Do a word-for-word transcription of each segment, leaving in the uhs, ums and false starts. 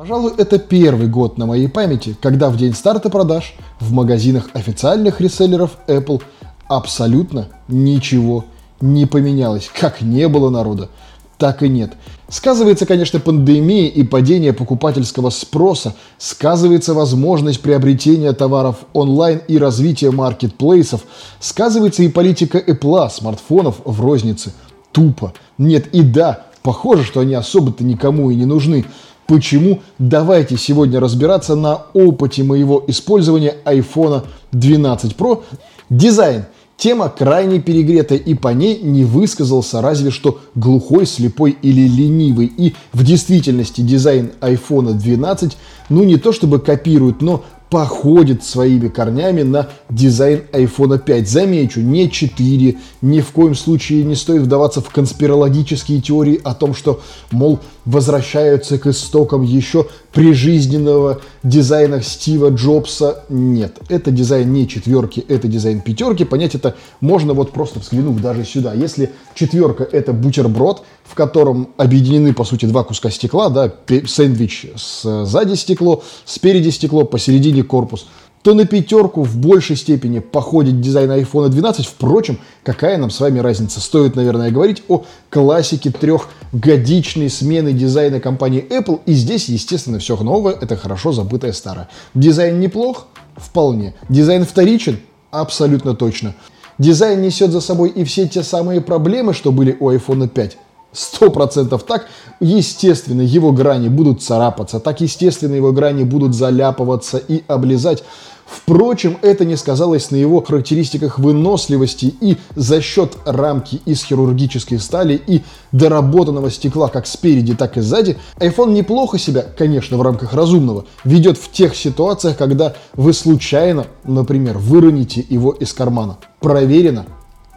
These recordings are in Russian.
Пожалуй, это первый год на моей памяти, когда в день старта продаж в магазинах официальных реселлеров Apple абсолютно ничего не поменялось. Как не было народа, так и нет. Сказывается, конечно, пандемия и падение покупательского спроса, сказывается возможность приобретения товаров онлайн и развития маркетплейсов, сказывается и политика Apple смартфонов в рознице. Тупо. Нет, и да, похоже, что они особо-то никому и не нужны. Почему? Давайте сегодня разбираться на опыте моего использования iPhone двенадцать Pro. Дизайн. Тема крайне перегретая, и по ней не высказался разве что глухой, слепой или ленивый. И в действительности дизайн iPhone двенадцать, ну не то чтобы копирует, но походит своими корнями на дизайн iPhone пять. Замечу, не четыре, ни в коем случае не стоит вдаваться в конспирологические теории о том, что, мол, возвращаются к истокам еще прижизненного дизайна Стива Джобса. Нет, это дизайн не четверки, это дизайн пятерки. Понять это можно вот просто взглянув даже сюда. Если четверка – это бутерброд, в котором объединены, по сути, два куска стекла, да, сэндвич сзади стекло, спереди стекло, посередине корпус, то на пятерку в большей степени походит дизайн iPhone двенадцать. Впрочем, какая нам с вами разница? Стоит, наверное, говорить о классике трехгодичной смены дизайна компании Apple. И здесь, естественно, все новое – это хорошо забытое старое. Дизайн неплох? Вполне. Дизайн вторичен? Абсолютно точно. Дизайн несет за собой и все те самые проблемы, что были у iPhone пять. Сто процентов так. Естественно, его грани будут царапаться, так, естественно, его грани будут заляпываться и облизать. Впрочем, это не сказалось на его характеристиках выносливости, и за счет рамки из хирургической стали и доработанного стекла как спереди, так и сзади, iPhone неплохо себя, конечно, в рамках разумного, ведет в тех ситуациях, когда вы случайно, например, выроните его из кармана. Проверено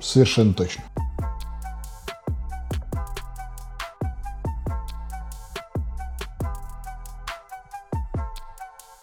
совершенно точно.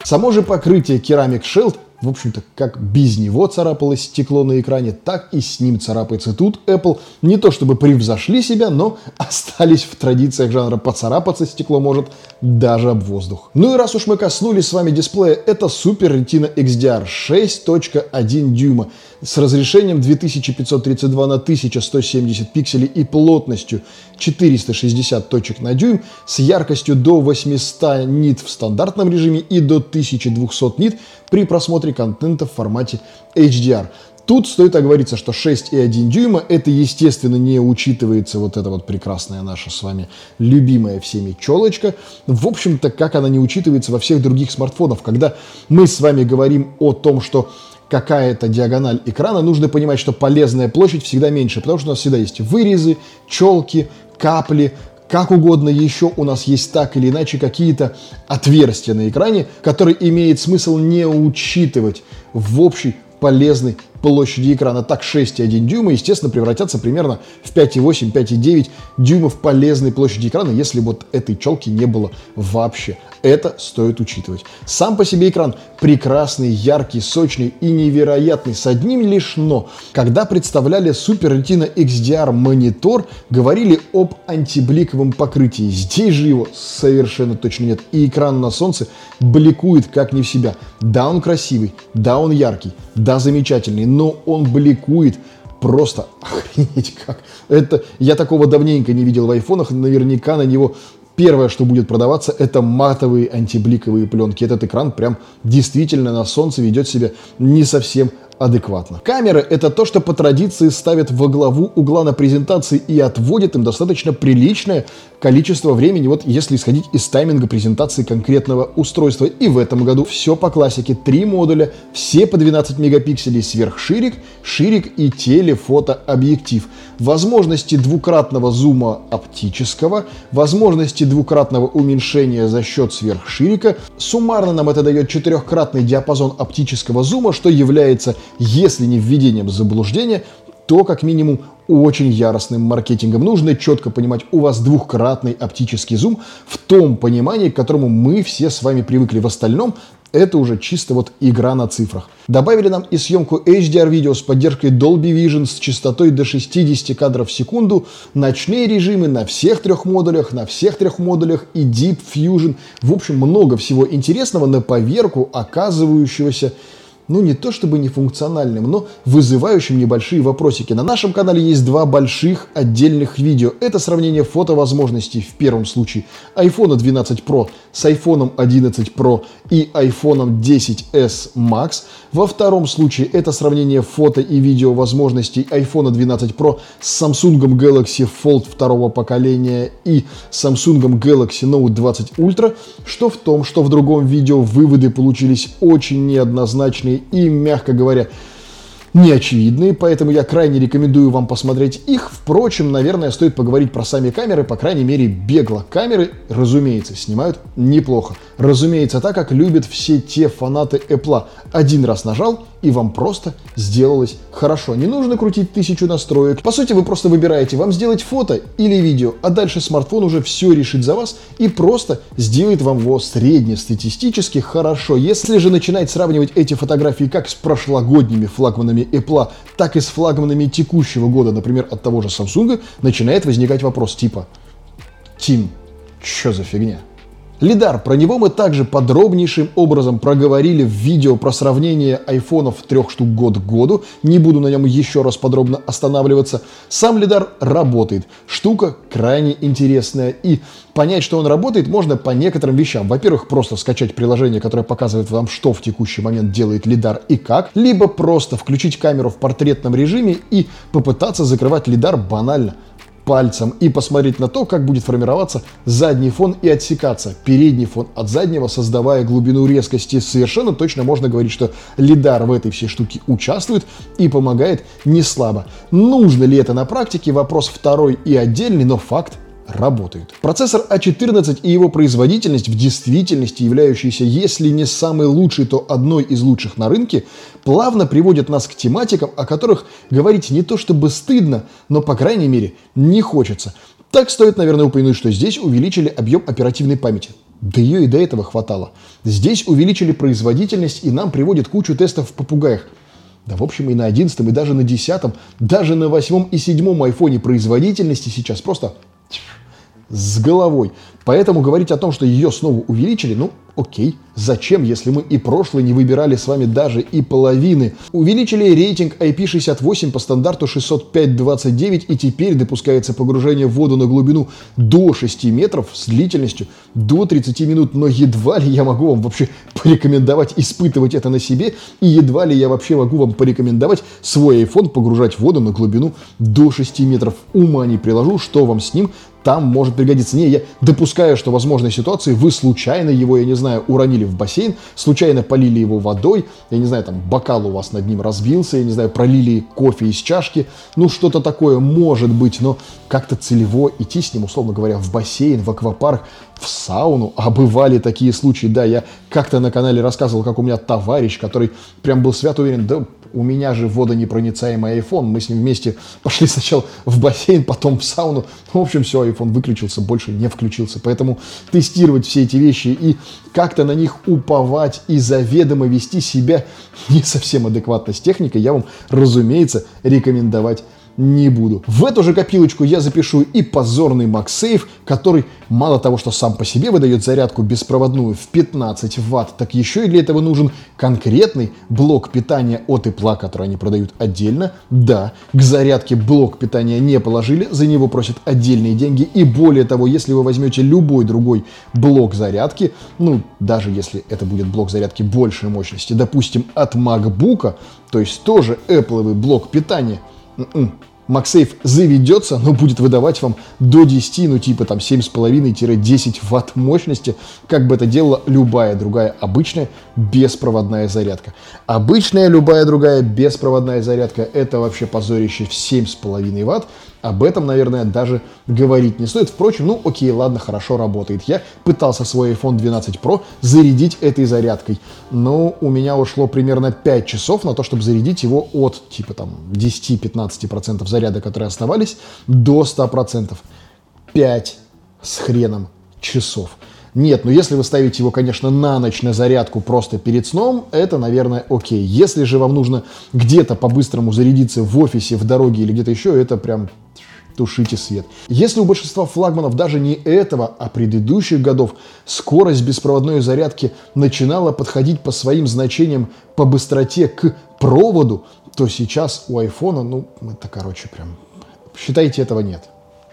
Само же покрытие Ceramic Shield, в общем-то, как без него царапалось стекло на экране, так и с ним царапается тут Apple. Не то чтобы превзошли себя, но остались в традициях жанра. Поцарапаться стекло может даже об воздух. Ну и раз уж мы коснулись с вами дисплея, это Super Retina икс ди ар шесть целых один дюйма с разрешением две тысячи пятьсот тридцать два на тысяча сто семьдесят пикселей и плотностью четыреста шестьдесят точек на дюйм, с яркостью до восемьсот нит в стандартном режиме и до тысячи двухсот нит при просмотре контента в формате эйч ди ар. Тут стоит оговориться, что шесть целых один дюйма, это, естественно, не учитывается вот эта вот прекрасная наша с вами любимая всеми челочка. В общем-то, как она не учитывается во всех других смартфонах. Когда мы с вами говорим о том, что какая-то диагональ экрана, нужно понимать, что полезная площадь всегда меньше, потому что у нас всегда есть вырезы, челки, капли, как угодно еще у нас есть так или иначе какие-то отверстия на экране, которые имеет смысл не учитывать в общей полезной площади экрана. Так, шесть целых один дюйма, естественно, превратятся примерно в пять целых восемь, пять целых девять дюймов полезной площади экрана, если вот этой челки не было вообще. Это стоит учитывать. Сам по себе экран прекрасный, яркий, сочный и невероятный. С одним лишь но. Когда представляли Super Retina икс ди ар монитор, говорили об антибликовом покрытии. Здесь же его совершенно точно нет. И экран на солнце бликует как не в себя. Да, он красивый, да, он яркий, да, замечательный, но он бликует просто охренеть как. Это, я такого давненько не видел в айфонах, наверняка на него первое, что будет продаваться, это матовые антибликовые пленки. Этот экран прям действительно на солнце ведет себя не совсем адекватно. Камеры – это то, что по традиции ставят во главу угла на презентации и отводят им достаточно приличное количество времени, вот если исходить из тайминга презентации конкретного устройства. И в этом году все по классике. Три модуля, все по двенадцать мегапикселей, сверхширик, ширик и телефотообъектив. Возможности двукратного зума оптического, возможности двукратного уменьшения за счет сверхширика. Суммарно нам это дает четырехкратный диапазон оптического зума, что является, если не введением заблуждения, то, как минимум, очень яростным маркетингом. Нужно четко понимать, у вас двухкратный оптический зум в том понимании, к которому мы все с вами привыкли. В остальном Это уже чисто вот игра на цифрах. Добавили нам и съемку эйч ди ар-видео с поддержкой Dolby Vision с частотой до шестидесяти кадров в секунду, ночные режимы на всех трех модулях, на всех трех модулях и Deep Fusion. В общем, много всего интересного на поверку оказывающегося, ну не то чтобы нефункциональным, но вызывающим небольшие вопросики. На нашем канале есть два больших отдельных видео. Это сравнение фотовозможностей в первом случае айфона двенадцать про с айфоном одиннадцать про и айфоном десять эс макс. Во втором случае это сравнение фото и видео возможностей айфона двенадцать про с Samsung Galaxy Fold второго поколения и Samsung Galaxy Note двадцать ультра. Что в том, что в другом видео выводы получились очень неоднозначные и, мягко говоря, неочевидные, поэтому я крайне рекомендую вам посмотреть их. Впрочем, наверное, стоит поговорить про сами камеры, по крайней мере, бегло. Камеры, разумеется, снимают неплохо. Разумеется, так, как любят все те фанаты Apple. Один раз нажал, и вам просто сделалось хорошо. Не нужно крутить тысячу настроек. По сути, вы просто выбираете, вам сделать фото или видео, а дальше смартфон уже все решит за вас и просто сделает вам его среднестатистически хорошо. Если же начинать сравнивать эти фотографии как с прошлогодними флагманами Apple, так и с флагманами текущего года, например, от того же Samsung, начинает возникать вопрос типа «Тим, чё за фигня?». Лидар, про него мы также подробнейшим образом проговорили в видео про сравнение айфонов трех штук год к году, не буду на нем еще раз подробно останавливаться. Сам лидар работает, штука крайне интересная, и понять, что он работает, можно по некоторым вещам. Во-первых, просто скачать приложение, которое показывает вам, что в текущий момент делает лидар и как, либо просто включить камеру в портретном режиме и попытаться закрывать лидар банально пальцем и посмотреть на то, как будет формироваться задний фон и отсекаться передний фон от заднего, создавая глубину резкости. Совершенно точно можно говорить, что лидар в этой всей штуке участвует и помогает не слабо. Нужно ли это на практике? Вопрос второй и отдельный, но факт работает. Процессор а четырнадцать и его производительность, в действительности являющийся, если не самый лучший, то одной из лучших на рынке, плавно приводит нас к тематикам, о которых говорить не то чтобы стыдно, но, по крайней мере, не хочется. Так стоит, наверное, упомянуть, что здесь увеличили объем оперативной памяти. Да ее и до этого хватало. Здесь увеличили производительность и нам приводит кучу тестов в попугаях. Да, в общем, и на одиннадцатом, и даже на десятом, даже на восьмом и седьмом айфоне производительности сейчас просто... с головой. Поэтому говорить о том, что ее снова увеличили, ну окей, зачем, если мы и прошлый не выбирали с вами даже и половины. Увеличили рейтинг ай пи шестьдесят восемь по стандарту шестьсот пять двадцать девять и теперь допускается погружение в воду на глубину до шести метров с длительностью до тридцати минут, но едва ли я могу вам вообще порекомендовать испытывать это на себе и едва ли я вообще могу вам порекомендовать свой iPhone погружать в воду на глубину до шести метров. Ума не приложу, что вам с ним там может пригодиться. Не, я допускаю, что возможны ситуации, вы случайно его, я не знаю, уронили в бассейн, случайно полили его водой, я не знаю, там бокал у вас над ним разбился, я не знаю, пролили кофе из чашки, ну что-то такое может быть, но как-то целево идти с ним, условно говоря, в бассейн, в аквапарк, в сауну, а бывали такие случаи, да, я как-то на канале рассказывал, как у меня товарищ, который прям был свят уверен, да, у меня же водонепроницаемый iPhone, мы с ним вместе пошли сначала в бассейн, потом в сауну, в общем, все, iPhone выключился, больше не включился, поэтому тестировать все эти вещи и как-то на них уповать и заведомо вести себя не совсем адекватно с техникой, я вам, разумеется, рекомендовать не буду. В эту же копилочку я запишу и позорный MagSafe, который мало того, что сам по себе выдает зарядку беспроводную в пятнадцать ватт, так еще и для этого нужен конкретный блок питания от Apple, который они продают отдельно. Да, к зарядке блок питания не положили, за него просят отдельные деньги. И более того, если вы возьмете любой другой блок зарядки, ну, даже если это будет блок зарядки большей мощности, допустим, от MacBook, то есть тоже Apple-овый блок питания, MagSafe заведется, но будет выдавать вам до десяти, ну типа там семь с половиной — десять ватт мощности, как бы это делала любая другая обычная беспроводная зарядка. Обычная любая другая беспроводная зарядка — это вообще позорище в семь с половиной ватт. Об этом, наверное, даже говорить не стоит. Впрочем, ну окей, ладно, хорошо работает. Я пытался свой айфон двенадцать про зарядить этой зарядкой. Но у меня ушло примерно пять часов на то, чтобы зарядить его от типа там десяти-пятнадцати процентов заряда, которые оставались, до ста процентов. пять с хреном часов. Нет, но если вы ставите его, конечно, на ночь на зарядку просто перед сном, это, наверное, окей. Если же вам нужно где-то по-быстрому зарядиться в офисе, в дороге или где-то еще, это прям... тушите свет. Если у большинства флагманов даже не этого, а предыдущих годов, скорость беспроводной зарядки начинала подходить по своим значениям по быстроте к проводу, то сейчас у айфона, ну, это, короче, прям, считайте, этого нет.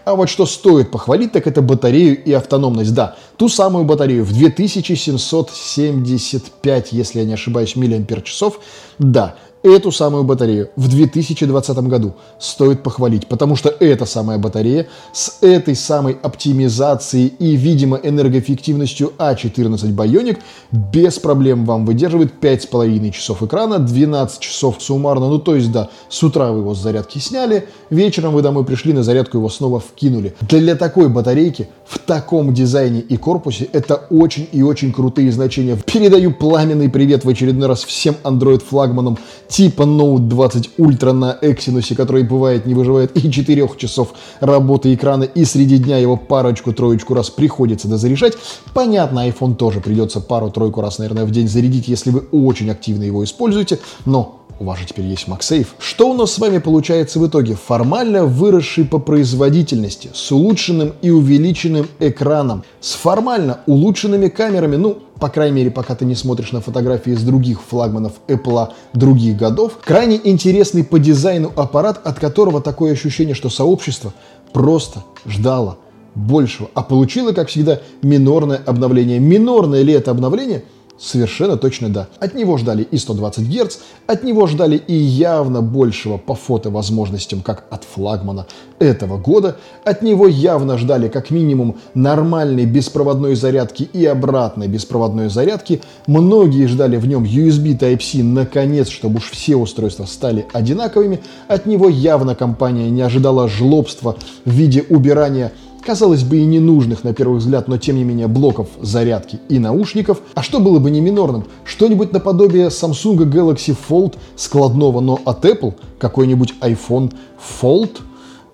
А вот что стоит похвалить, так это батарею и автономность. Да, ту самую батарею в две тысячи семьсот семьдесят пять, если я не ошибаюсь, миллиампер-часов, да, эту самую батарею в две тысячи двадцатом году стоит похвалить, потому что эта самая батарея с этой самой оптимизацией и, видимо, энергоэффективностью а четырнадцать Bionic без проблем вам выдерживает пять с половиной часов экрана, двенадцать часов суммарно, ну то есть да, с утра вы его с зарядки сняли, вечером вы домой пришли, на зарядку его снова вкинули. Для такой батарейки в таком дизайне и корпусе это очень и очень крутые значения. Передаю пламенный привет в очередной раз всем Android-флагманам типа Ноут двадцать Ultra на Exynos, который бывает не выживает и четырёх часов работы экрана, и среди дня его парочку-троечку раз приходится дозаряжать. Понятно, iPhone тоже придется пару-тройку раз, наверное, в день зарядить, если вы очень активно его используете, но... у вас же теперь есть MagSafe. Что у нас с вами получается в итоге? Формально выросший по производительности, с улучшенным и увеличенным экраном, с формально улучшенными камерами, ну, по крайней мере, пока ты не смотришь на фотографии с других флагманов Apple других годов, крайне интересный по дизайну аппарат, от которого такое ощущение, что сообщество просто ждало большего, а получило, как всегда, минорное обновление. Минорное ли это обновление? Совершенно точно да. От него ждали и сто двадцать Гц, от него ждали и явно большего по фото возможностям, как от флагмана этого года. От него явно ждали как минимум нормальной беспроводной зарядки и обратной беспроводной зарядки. Многие ждали в нем ю эс би Type-C, наконец, чтобы уж все устройства стали одинаковыми. От него явно компания не ожидала жлобства в виде убирания, казалось бы, и ненужных на первый взгляд, но тем не менее блоков зарядки и наушников. А что было бы не минорным? Что-нибудь наподобие Samsung Galaxy Fold складного, но от Apple? Какой-нибудь iPhone Fold?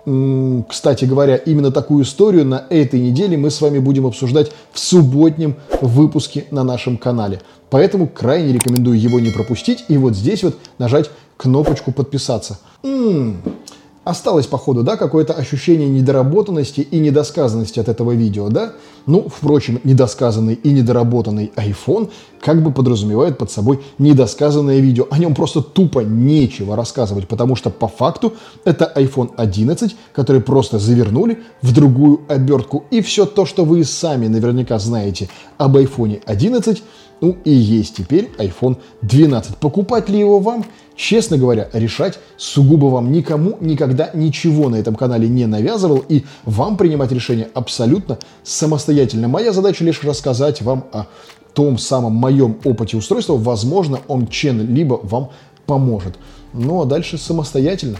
М-м, кстати говоря, именно такую историю на этой неделе мы с вами будем обсуждать в субботнем выпуске на нашем канале. Поэтому крайне рекомендую его не пропустить и вот здесь вот нажать кнопочку «Подписаться». М-м. Осталось, походу, да, какое-то ощущение недоработанности и недосказанности от этого видео, да? Ну, впрочем, недосказанный и недоработанный iPhone как бы подразумевает под собой недосказанное видео. О нем просто тупо нечего рассказывать, потому что по факту это айфон одиннадцать, который просто завернули в другую обертку. И все то, что вы сами наверняка знаете об айфон одиннадцать, ну и есть теперь айфон двенадцать. Покупать ли его вам? Честно говоря, решать сугубо вам. Никому никогда ничего на этом канале не навязывал, и вам принимать решение абсолютно самостоятельно. Моя задача лишь рассказать вам о том самом моем опыте устройства. Возможно, он чем-либо вам поможет. Ну а дальше самостоятельно.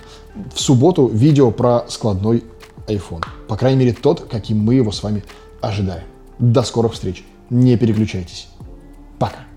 В субботу видео про складной iPhone. По крайней мере, тот, каким мы его с вами ожидаем. До скорых встреч. Не переключайтесь. Пока.